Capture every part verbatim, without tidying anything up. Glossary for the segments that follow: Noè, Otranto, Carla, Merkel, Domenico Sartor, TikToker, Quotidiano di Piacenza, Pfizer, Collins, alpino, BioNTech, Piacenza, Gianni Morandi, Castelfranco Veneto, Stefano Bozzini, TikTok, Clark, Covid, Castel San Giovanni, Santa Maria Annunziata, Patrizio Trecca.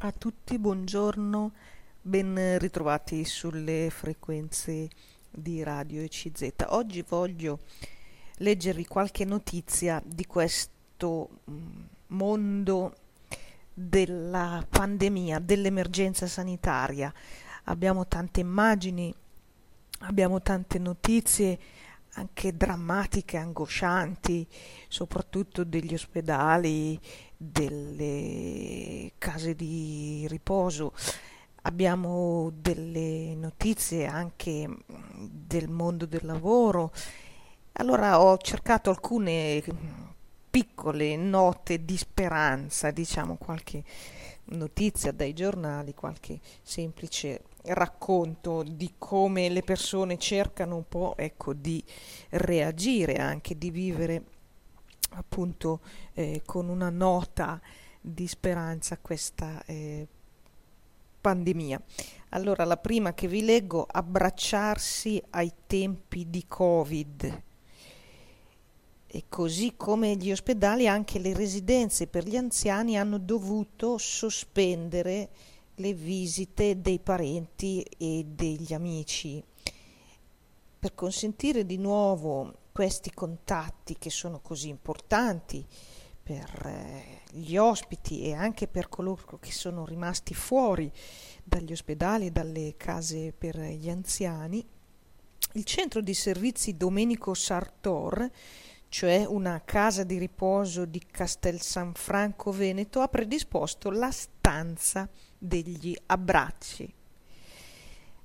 A tutti, buongiorno, ben ritrovati sulle frequenze di Radio E C Z. Oggi voglio leggervi qualche notizia di questo mondo della pandemia, dell'emergenza sanitaria. Abbiamo tante immagini, abbiamo tante notizie, anche drammatiche, angoscianti, soprattutto degli ospedali, delle case di riposo. Abbiamo delle notizie anche del mondo del lavoro. Allora ho cercato alcune piccole note di speranza, diciamo qualche notizia dai giornali, qualche semplice racconto di come le persone cercano un po', ecco, di reagire, anche di vivere appunto eh, con una nota di speranza questa eh, pandemia. Allora la prima che vi leggo: abbracciarsi ai tempi di Covid. E così come gli ospedali, anche le residenze per gli anziani hanno dovuto sospendere le visite dei parenti e degli amici per consentire di nuovo questi contatti che sono così importanti per eh, gli ospiti e anche per coloro che sono rimasti fuori dagli ospedali e dalle case per gli anziani. Il centro di servizi Domenico Sartor, cioè una casa di riposo di Castelfranco Veneto, ha predisposto la stanza degli abbracci.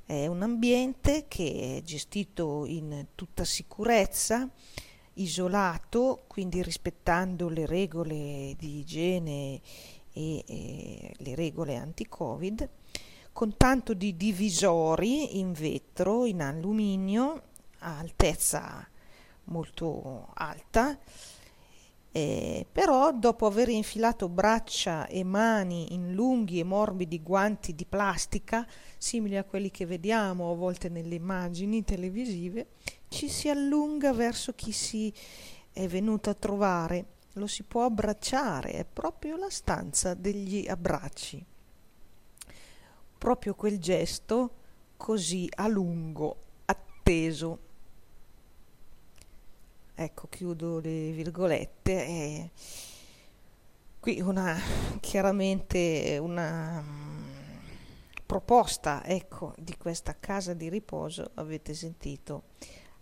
È un ambiente che è gestito in tutta sicurezza, isolato, quindi rispettando le regole di igiene e, e le regole anti-Covid, con tanto di divisori in vetro, in alluminio, a altezza molto alta, eh, però dopo aver infilato braccia e mani in lunghi e morbidi guanti di plastica, simili a quelli che vediamo a volte nelle immagini televisive, ci si allunga verso chi si è venuto a trovare, lo si può abbracciare, è proprio la stanza degli abbracci, proprio quel gesto così a lungo atteso. Ecco, chiudo le virgolette. Eh, qui una chiaramente una mh, proposta, ecco, di questa casa di riposo, avete sentito,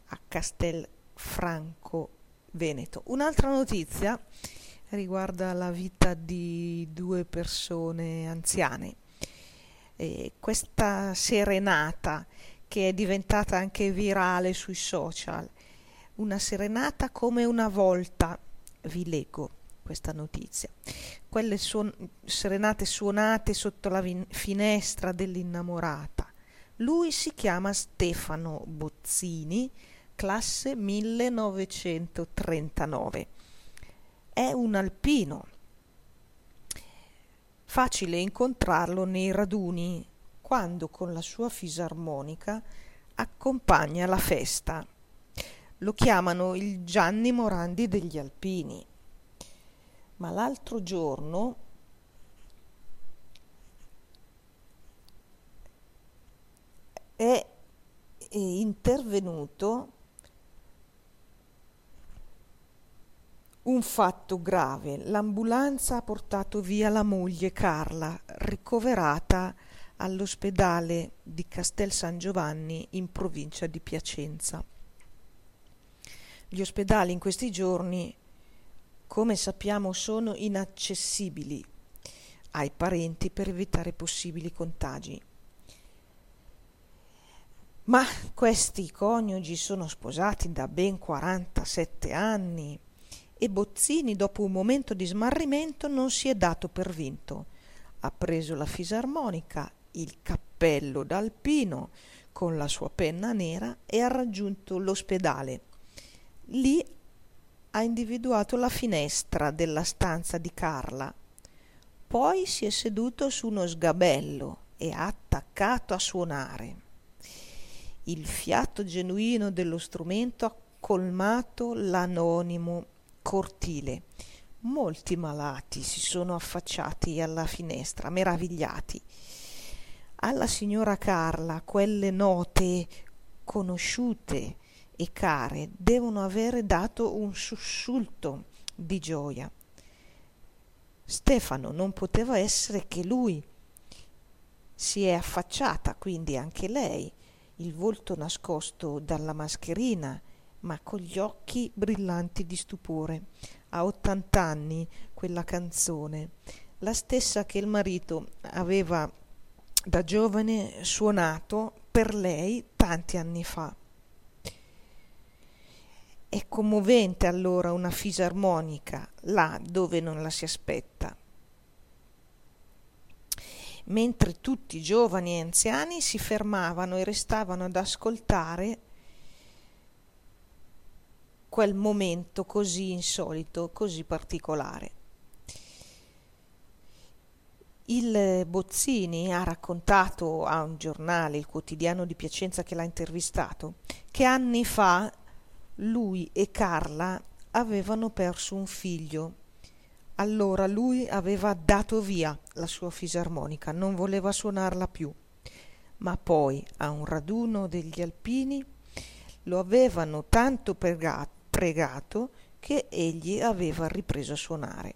a Castelfranco Veneto. Un'altra notizia riguarda la vita di due persone anziane. Eh, questa serenata che è diventata anche virale sui social. Una serenata come una volta, vi leggo questa notizia. Quelle suon- serenate suonate sotto la vin- finestra dell'innamorata. Lui si chiama Stefano Bozzini, classe millenovecentotrentanove. È un alpino. Facile incontrarlo nei raduni, quando con la sua fisarmonica accompagna la festa. Lo chiamano il Gianni Morandi degli alpini, ma l'altro giorno è intervenuto un fatto grave. L'ambulanza ha portato via la moglie Carla, ricoverata all'ospedale di Castel San Giovanni in provincia di Piacenza. Gli ospedali in questi giorni, come sappiamo, sono inaccessibili ai parenti per evitare possibili contagi. Ma questi coniugi sono sposati da ben quarantasette anni e Bozzini, dopo un momento di smarrimento, non si è dato per vinto. Ha preso la fisarmonica, il cappello d'alpino con la sua penna nera e ha raggiunto l'ospedale. Lì ha individuato la finestra della stanza di Carla, poi si è seduto su uno sgabello e ha attaccato a suonare. Il fiato genuino dello strumento ha colmato l'anonimo cortile, Molti malati si sono affacciati alla finestra, meravigliati. Alla signora Carla quelle note conosciute e care devono avere dato un sussulto di gioia. Stefano non poteva essere che lui. Si è affacciata quindi anche lei, il volto nascosto dalla mascherina, ma con gli occhi brillanti di stupore. A ottant'anni quella canzone, la stessa che il marito aveva da giovane suonato per lei tanti anni fa. È commovente allora una fisarmonica là dove non la si aspetta. Mentre tutti, giovani e anziani, si fermavano e restavano ad ascoltare quel momento così insolito, così particolare. Il Bozzini ha raccontato a un giornale, il Quotidiano di Piacenza, che l'ha intervistato, che anni fa lui e Carla avevano perso un figlio. Allora lui aveva dato via la sua fisarmonica, non voleva suonarla più, ma poi a un raduno degli alpini lo avevano tanto pregato che egli aveva ripreso a suonare.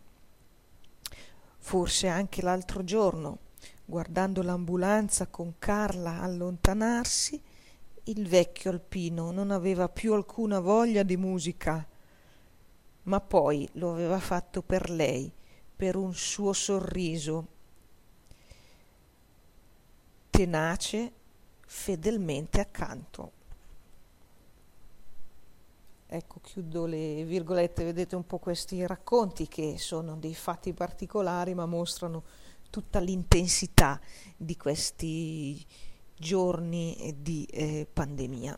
Forse anche l'altro giorno, guardando l'ambulanza con Carla allontanarsi, il vecchio alpino non aveva più alcuna voglia di musica, ma poi lo aveva fatto per lei, per un suo sorriso, tenace, fedelmente accanto. Ecco, chiudo le virgolette, vedete un po' questi racconti che sono dei fatti particolari, ma mostrano tutta l'intensità di questi giorni di eh, pandemia.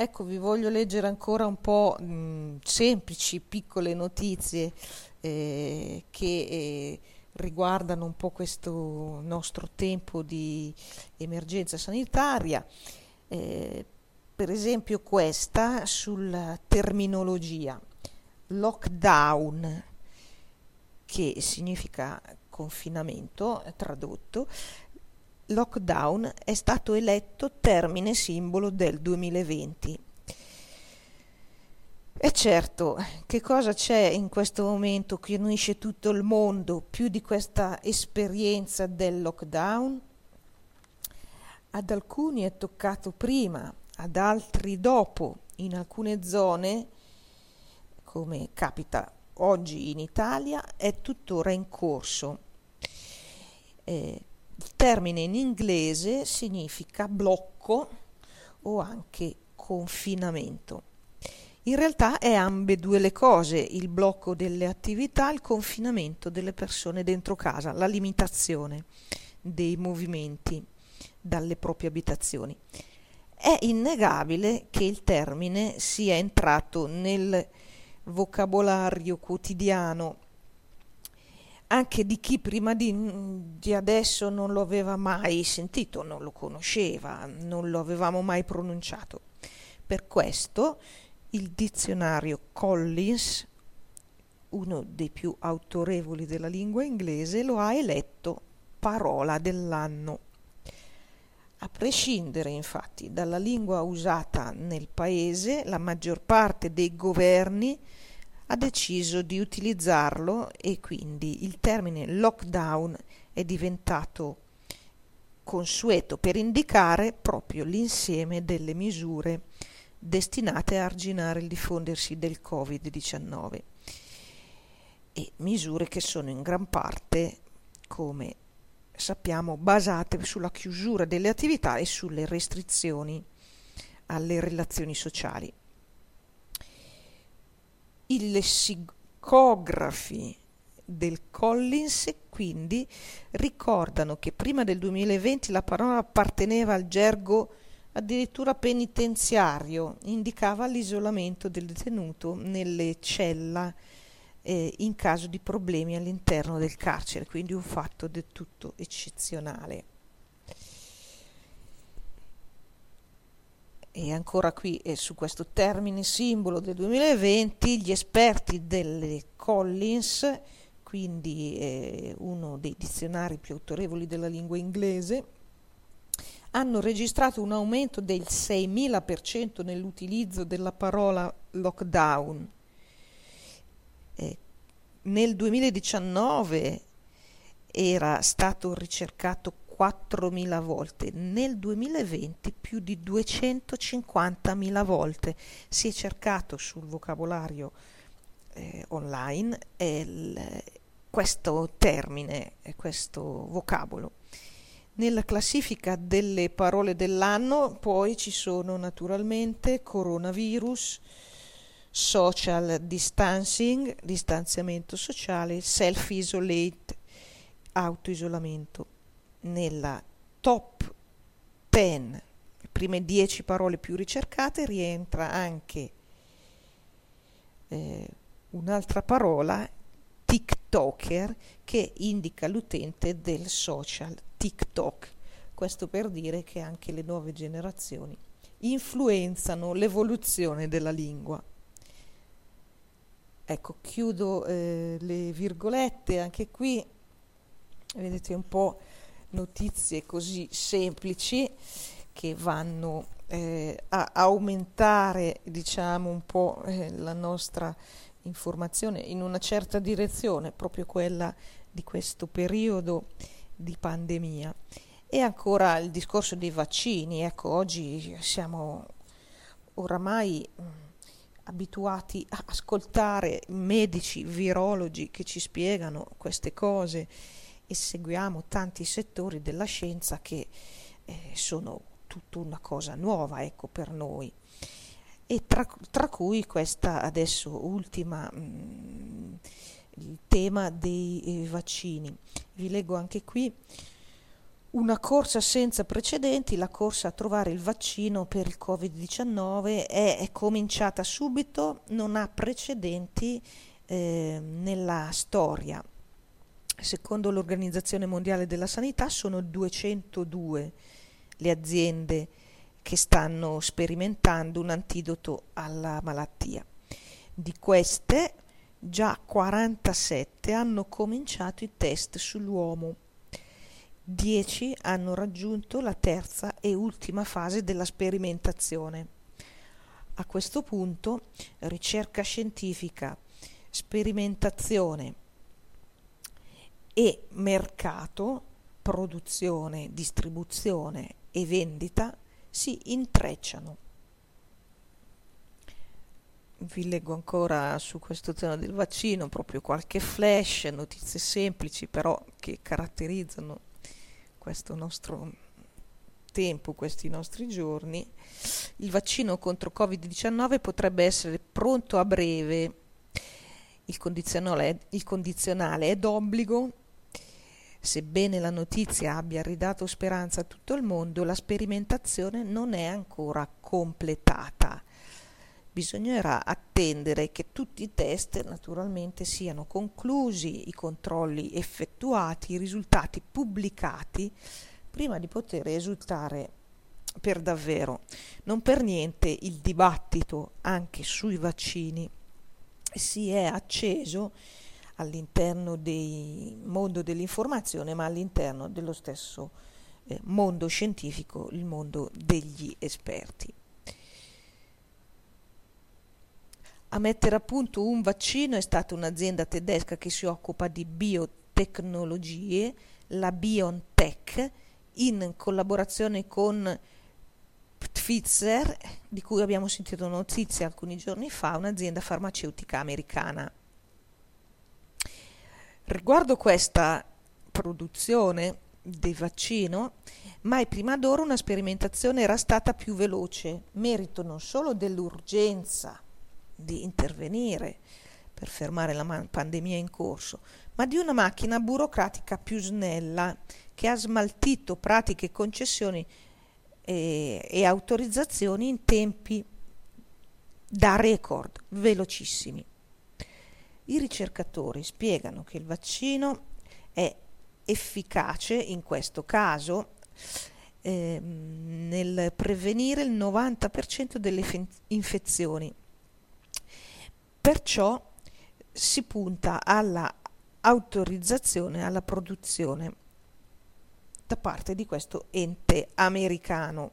Ecco, vi voglio leggere ancora un po' mh, semplici, piccole notizie eh, che eh, riguardano un po' questo nostro tempo di emergenza sanitaria. Eh, per esempio questa sulla terminologia. Lockdown, che significa confinamento, tradotto. Lockdown è stato eletto termine simbolo del duemilaventi. E certo, che cosa c'è in questo momento che unisce tutto il mondo più di questa esperienza del lockdown? Ad alcuni è toccato prima, ad altri dopo. In alcune zone, come capita oggi in Italia, è tuttora in corso. Eh, Il termine in inglese significa blocco o anche confinamento. In realtà è ambedue le cose, il blocco delle attività, il confinamento delle persone dentro casa, la limitazione dei movimenti dalle proprie abitazioni. È innegabile che il termine sia entrato nel vocabolario quotidiano anche di chi prima di, di adesso non lo aveva mai sentito, non lo conosceva, non lo avevamo mai pronunciato. Per questo il dizionario Collins, uno dei più autorevoli della lingua inglese, lo ha eletto parola dell'anno. A prescindere infatti dalla lingua usata nel paese, la maggior parte dei governi ha deciso di utilizzarlo e quindi il termine lockdown è diventato consueto per indicare proprio l'insieme delle misure destinate a arginare il diffondersi del covid diciannove, e misure che sono in gran parte, come sappiamo, basate sulla chiusura delle attività e sulle restrizioni alle relazioni sociali. I lessicografi del Collins quindi ricordano che prima del duemilaventi la parola apparteneva al gergo addirittura penitenziario, indicava l'isolamento del detenuto nelle cella eh, in caso di problemi all'interno del carcere, quindi un fatto del tutto eccezionale. E ancora qui e su questo termine simbolo del duemilaventi, gli esperti delle Collins, quindi eh, uno dei dizionari più autorevoli della lingua inglese, hanno registrato un aumento del seimila per cento nell'utilizzo della parola lockdown. Eh, nel duemiladiciannove era stato ricercato quattromila volte, nel duemilaventi più di duecentocinquantamila volte. Si è cercato sul vocabolario eh, online eh, l, questo termine, eh, questo vocabolo. Nella classifica delle parole dell'anno poi ci sono naturalmente coronavirus, social distancing, distanziamento sociale, self-isolate, autoisolamento. Nella top dieci, le prime dieci parole più ricercate, rientra anche eh, un'altra parola, TikToker, che indica l'utente del social TikTok. Questo per dire che anche le nuove generazioni influenzano l'evoluzione della lingua. Ecco, chiudo eh, le virgolette, anche qui vedete un po' notizie così semplici che vanno eh, a aumentare, diciamo, un po' eh, la nostra informazione in una certa direzione, proprio quella di questo periodo di pandemia. E ancora il discorso dei vaccini. Ecco, oggi siamo oramai mh, abituati a ascoltare medici, virologi che ci spiegano queste cose, e seguiamo tanti settori della scienza che eh, sono tutta una cosa nuova, ecco, per noi, e tra, tra cui questa adesso ultima, mh, il tema dei eh, vaccini. Vi leggo anche qui: una corsa senza precedenti, la corsa a trovare il vaccino per il covid diciannove è, è cominciata subito, non ha precedenti eh, nella storia. Secondo l'Organizzazione Mondiale della Sanità sono duecentodue le aziende che stanno sperimentando un antidoto alla malattia. Di queste già quarantasette hanno cominciato i test sull'uomo, dieci hanno raggiunto la terza e ultima fase della sperimentazione. A questo punto ricerca scientifica, sperimentazione e mercato, produzione, distribuzione e vendita si intrecciano. Vi leggo ancora su questo tema del vaccino, proprio qualche flash, notizie semplici però che caratterizzano questo nostro tempo, questi nostri giorni. Il vaccino contro covid diciannove potrebbe essere pronto a breve, il condizionale è, il condizionale è d'obbligo. Sebbene la notizia abbia ridato speranza a tutto il mondo, la sperimentazione non è ancora completata. Bisognerà attendere che tutti i test naturalmente siano conclusi, i controlli effettuati, i risultati pubblicati, prima di poter esultare per davvero. Non per niente il dibattito anche sui vaccini si è acceso all'interno del mondo dell'informazione, ma all'interno dello stesso eh, mondo scientifico, il mondo degli esperti. A mettere a punto un vaccino è stata un'azienda tedesca che si occupa di biotecnologie, la BioNTech, in collaborazione con Pfizer, di cui abbiamo sentito notizie alcuni giorni fa, un'azienda farmaceutica americana. Riguardo questa produzione del vaccino, mai prima d'ora una sperimentazione era stata più veloce, merito non solo dell'urgenza di intervenire per fermare la man- pandemia in corso, ma di una macchina burocratica più snella che ha smaltito pratiche, concessioni e, e autorizzazioni in tempi da record, velocissimi. I ricercatori spiegano che il vaccino è efficace in questo caso eh, nel prevenire il novanta per cento delle fe- infezioni. Perciò si punta alla autorizzazione alla produzione da parte di questo ente americano.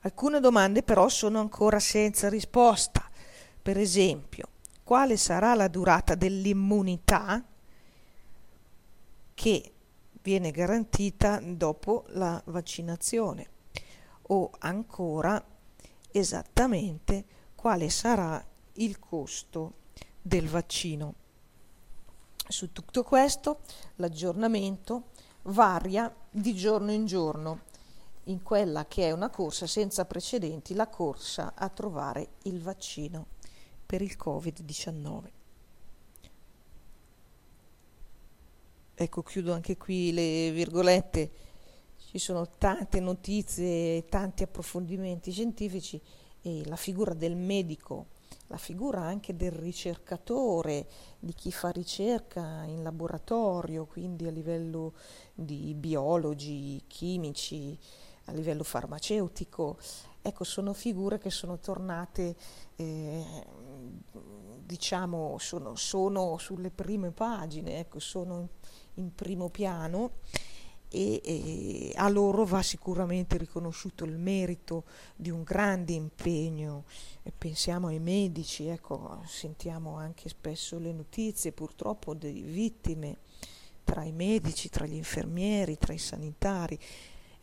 Alcune domande però sono ancora senza risposta. Per esempio, quale sarà la durata dell'immunità che viene garantita dopo la vaccinazione? O ancora, esattamente, quale sarà il costo del vaccino? Su tutto questo l'aggiornamento varia di giorno in giorno, in quella che è una corsa senza precedenti, la corsa a trovare il vaccino per il covid diciannove. Ecco, chiudo anche qui le virgolette. Ci sono tante notizie, tanti approfondimenti scientifici e la figura del medico, la figura anche del ricercatore, di chi fa ricerca in laboratorio, quindi a livello di biologi, chimici, a livello farmaceutico. Ecco, sono figure che sono tornate, eh, diciamo, sono, sono sulle prime pagine, ecco, sono in primo piano e, e a loro va sicuramente riconosciuto il merito di un grande impegno. E pensiamo ai medici, ecco, sentiamo anche spesso le notizie purtroppo di vittime tra i medici, tra gli infermieri, tra i sanitari.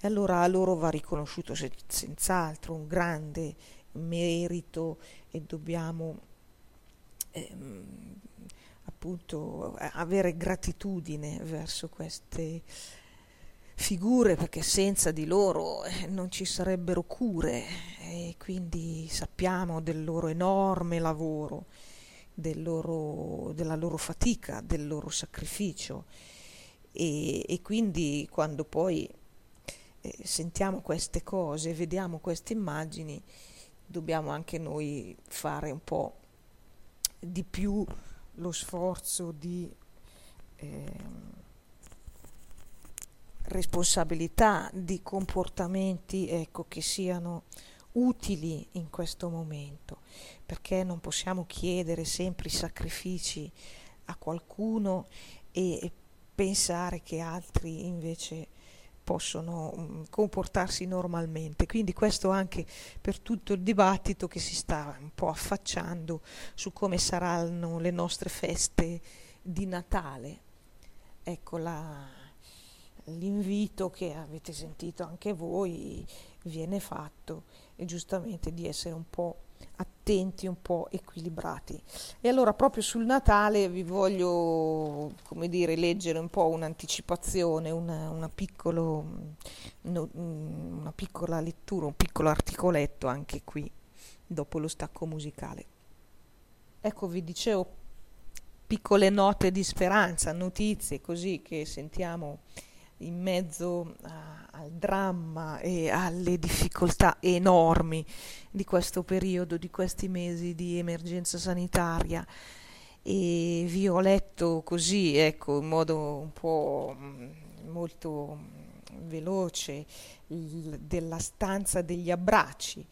E allora a loro va riconosciuto se, senz'altro un grande merito e dobbiamo ehm, appunto avere gratitudine verso queste figure, perché senza di loro eh, non ci sarebbero cure e quindi sappiamo del loro enorme lavoro, del loro, della loro fatica, del loro sacrificio e, e quindi quando poi sentiamo queste cose, vediamo queste immagini, dobbiamo anche noi fare un po' di più lo sforzo di eh, responsabilità, di comportamenti, ecco, che siano utili in questo momento, perché non possiamo chiedere sempre i sacrifici a qualcuno e, e pensare che altri invece possono um, comportarsi normalmente. Quindi questo anche per tutto il dibattito che si sta un po' affacciando su come saranno le nostre feste di Natale. Ecco la, l'invito che avete sentito anche voi viene fatto, e giustamente, di essere un po' attenti, un po' equilibrati. E allora proprio sul Natale vi voglio, come dire, leggere un po' un'anticipazione, una, una, piccolo, no, una piccola lettura, un piccolo articoletto anche qui, dopo lo stacco musicale. Ecco, vi dicevo, piccole note di speranza, notizie così che sentiamo in mezzo a, al dramma e alle difficoltà enormi di questo periodo, di questi mesi di emergenza sanitaria. E vi ho letto così, ecco, in modo un po' molto veloce, il, della stanza degli abbracci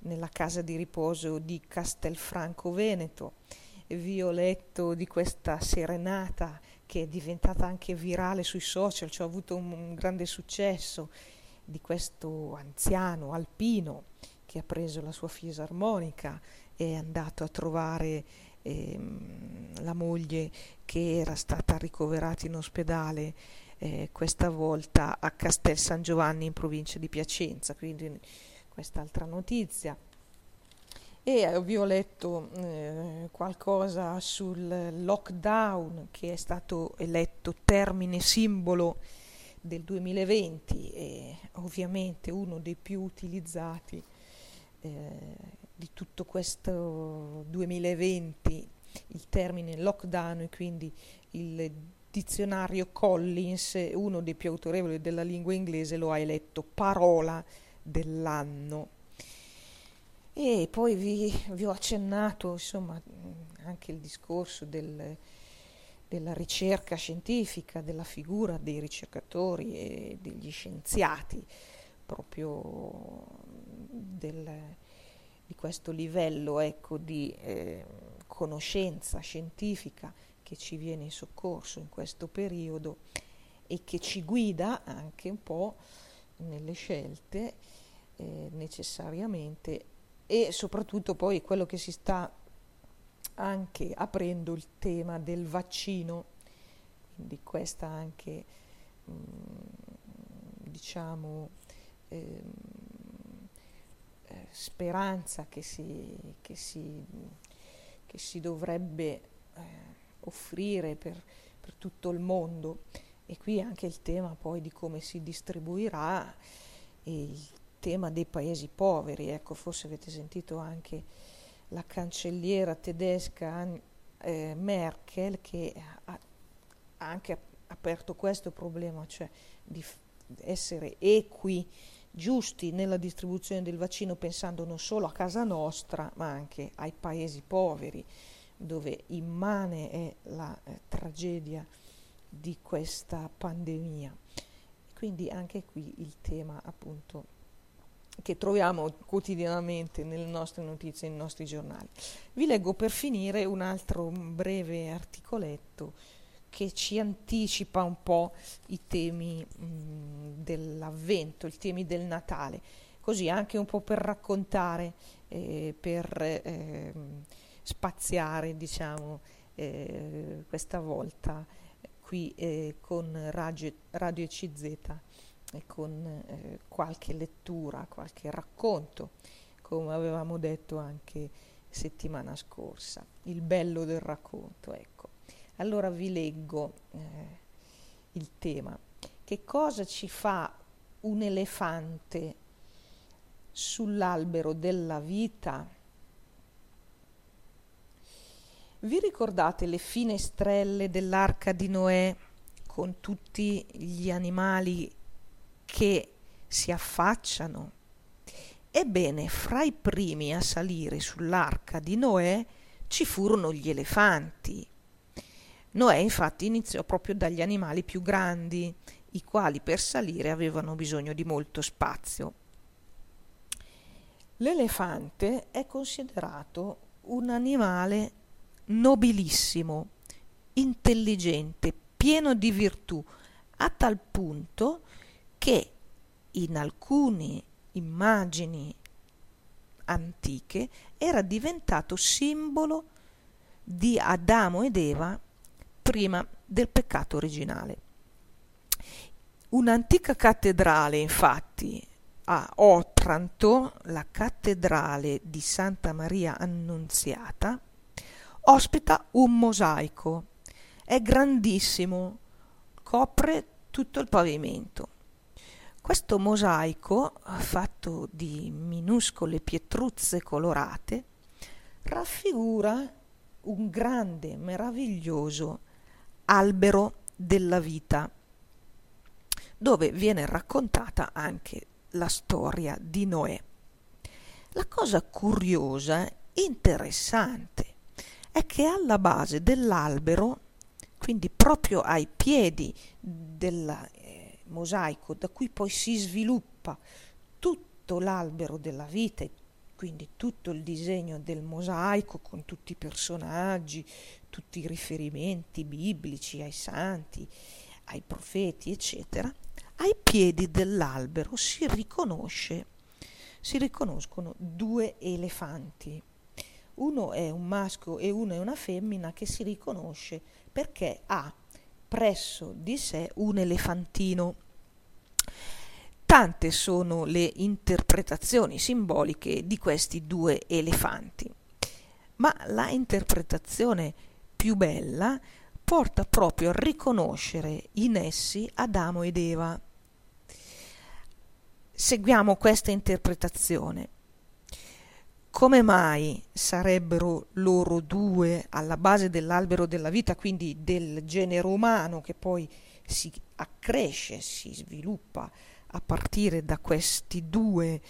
nella casa di riposo di Castelfranco Veneto. Vi ho letto di questa serenata che è diventata anche virale sui social, cioè ha avuto un, un grande successo, di questo anziano alpino che ha preso la sua fisarmonica e è andato a trovare ehm, la moglie che era stata ricoverata in ospedale, eh, questa volta a Castel San Giovanni in provincia di Piacenza, quindi quest'altra notizia. E vi ho letto eh, qualcosa sul lockdown, che è stato eletto termine simbolo del duemilaventi e ovviamente uno dei più utilizzati eh, di tutto questo duemilaventi, il termine lockdown, e quindi il dizionario Collins, uno dei più autorevoli della lingua inglese, lo ha eletto parola dell'anno. E poi vi, vi ho accennato, insomma, anche il discorso del, della ricerca scientifica, della figura dei ricercatori e degli scienziati, proprio del, di questo livello ecco, di eh, conoscenza scientifica che ci viene in soccorso in questo periodo e che ci guida anche un po' nelle scelte eh, necessariamente, e soprattutto poi quello che si sta anche aprendo, il tema del vaccino, quindi questa anche mh, diciamo eh, speranza che si, che si, che si dovrebbe eh, offrire per, per tutto il mondo, e qui anche il tema poi di come si distribuirà e il tema dei paesi poveri. Ecco, forse avete sentito anche la cancelliera tedesca eh, Merkel, che ha anche aperto questo problema, cioè di f- essere equi, giusti nella distribuzione del vaccino, pensando non solo a casa nostra ma anche ai paesi poveri, dove immane è la eh, tragedia di questa pandemia. Quindi anche qui il tema appunto che troviamo quotidianamente nelle nostre notizie, nei nostri giornali. Vi leggo per finire un altro breve articoletto che ci anticipa un po' i temi mh, dell'avvento, i temi del Natale, così anche un po' per raccontare, eh, per eh, spaziare, diciamo, eh, questa volta qui eh, con Radio, Radio E C Z. E con eh, qualche lettura, qualche racconto, come avevamo detto anche settimana scorsa, il bello del racconto. Ecco, allora vi leggo eh, il tema. Che cosa ci fa un elefante sull'albero della vita? Vi ricordate le finestrelle dell'arca di Noè con tutti gli animali che si affacciano? Ebbene, fra i primi a salire sull'arca di Noè ci furono gli elefanti. Noè infatti iniziò proprio dagli animali più grandi, i quali per salire avevano bisogno di molto spazio. L'elefante è considerato un animale nobilissimo, intelligente, pieno di virtù, a tal punto che in alcune immagini antiche era diventato simbolo di Adamo ed Eva prima del peccato originale. Un'antica cattedrale, infatti, a Otranto, la cattedrale di Santa Maria Annunziata, ospita un mosaico. È grandissimo, copre tutto il pavimento. Questo mosaico, fatto di minuscole pietruzze colorate, raffigura un grande, meraviglioso albero della vita, dove viene raccontata anche la storia di Noè. La cosa curiosa, interessante, è che alla base dell'albero, quindi proprio ai piedi della mosaico da cui poi si sviluppa tutto l'albero della vita, e quindi tutto il disegno del mosaico con tutti i personaggi, tutti i riferimenti biblici ai santi, ai profeti, eccetera, ai piedi dell'albero si riconosce, si riconoscono due elefanti. Uno è un maschio e uno è una femmina, che si riconosce perché ha presso di sé un elefantino. Tante sono le interpretazioni simboliche di questi due elefanti, ma la interpretazione più bella porta proprio a riconoscere in essi Adamo ed Eva. Seguiamo questa interpretazione. Come mai sarebbero loro due alla base dell'albero della vita, quindi del genere umano che poi si accresce, si sviluppa a partire da questi due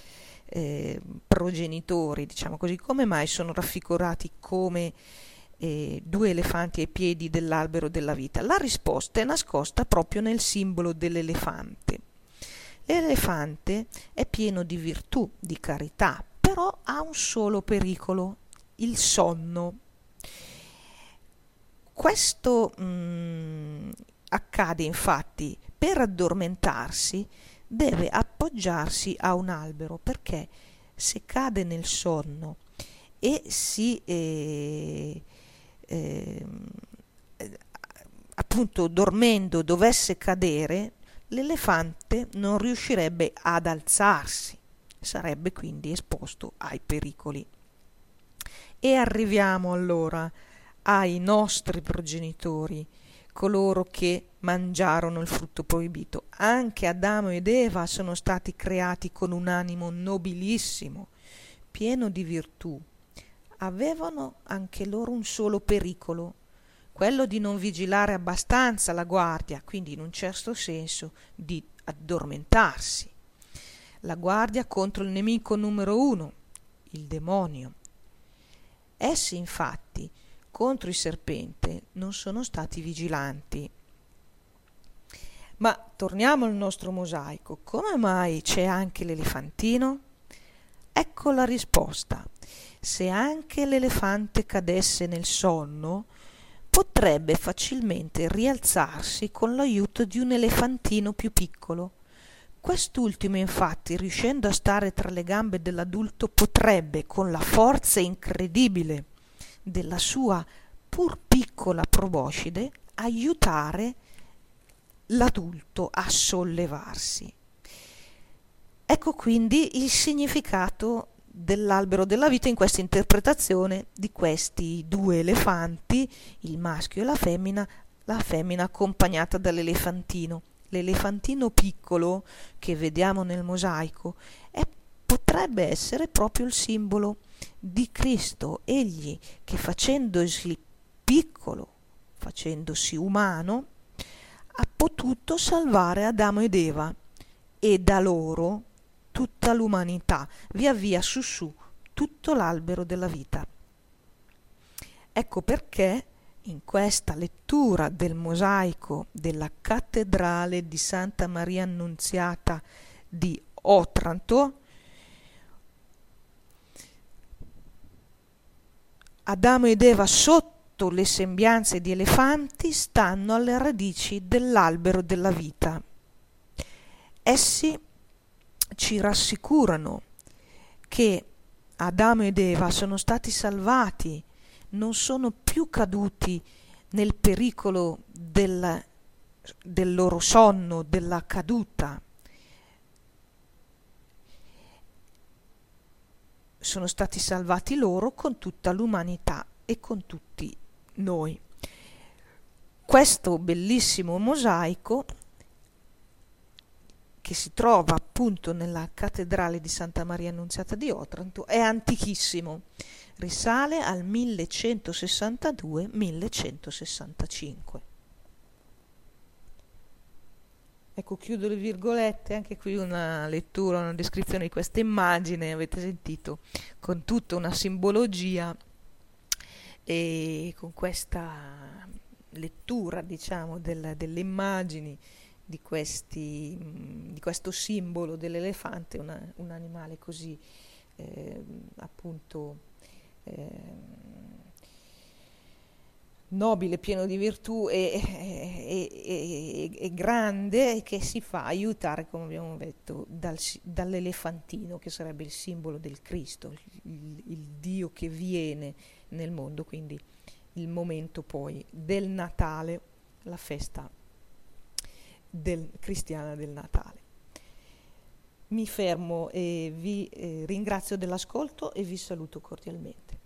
eh, progenitori, diciamo così? Come mai sono raffigurati come eh, due elefanti ai piedi dell'albero della vita? La risposta è nascosta proprio nel simbolo dell'elefante. L'elefante è pieno di virtù, di carità, però ha un solo pericolo, il sonno. Questo mh, accade infatti, per addormentarsi deve appoggiarsi a un albero, perché se cade nel sonno e si eh, eh, appunto dormendo dovesse cadere, l'elefante non riuscirebbe ad alzarsi, sarebbe quindi esposto ai pericoli. E arriviamo allora ai nostri progenitori, coloro che mangiarono il frutto proibito. Anche Adamo ed Eva sono stati creati con un animo nobilissimo, pieno di virtù. Avevano anche loro un solo pericolo, quello di non vigilare abbastanza la guardia, quindi in un certo senso di addormentarsi. La guardia contro il nemico numero uno, il demonio. Essi infatti contro il serpente non sono stati vigilanti. Ma torniamo al nostro mosaico. Come mai c'è anche l'elefantino? Ecco la risposta. Se anche l'elefante cadesse nel sonno, potrebbe facilmente rialzarsi con l'aiuto di un elefantino più piccolo. Quest'ultimo, infatti, riuscendo a stare tra le gambe dell'adulto, potrebbe, con la forza incredibile della sua pur piccola proboscide, aiutare l'adulto a sollevarsi. Ecco quindi il significato dell'albero della vita in questa interpretazione di questi due elefanti, il maschio e la femmina, la femmina accompagnata dall'elefantino. L'elefantino piccolo che vediamo nel mosaico è, potrebbe essere proprio il simbolo di Cristo, egli che facendosi piccolo, facendosi umano, ha potuto salvare Adamo ed Eva e da loro tutta l'umanità, via via su su, tutto l'albero della vita. Ecco perché in questa lettura del mosaico della cattedrale di Santa Maria Annunziata di Otranto, Adamo ed Eva sotto le sembianze di elefanti stanno alle radici dell'albero della vita. Essi ci rassicurano che Adamo ed Eva sono stati salvati, non sono più caduti nel pericolo del, del loro sonno, della caduta. Sono stati salvati loro con tutta l'umanità e con tutti noi. Questo bellissimo mosaico che si trova appunto nella cattedrale di Santa Maria Annunziata di Otranto è antichissimo, risale al millecentosessantadue millecentosessantacinque. Ecco, chiudo le virgolette, anche qui una lettura, una descrizione di questa immagine, avete sentito, con tutta una simbologia e con questa lettura, diciamo, del, delle immagini di, questi, di questo simbolo dell'elefante, una, un animale così eh, appunto eh, nobile, pieno di virtù e, e, e, e grande, che si fa aiutare, come abbiamo detto, dal, dall'elefantino, che sarebbe il simbolo del Cristo, il, il Dio che viene nel mondo, quindi il momento poi del Natale, la festa del, cristiana del Natale. Mi fermo e vi eh, ringrazio dell'ascolto e vi saluto cordialmente.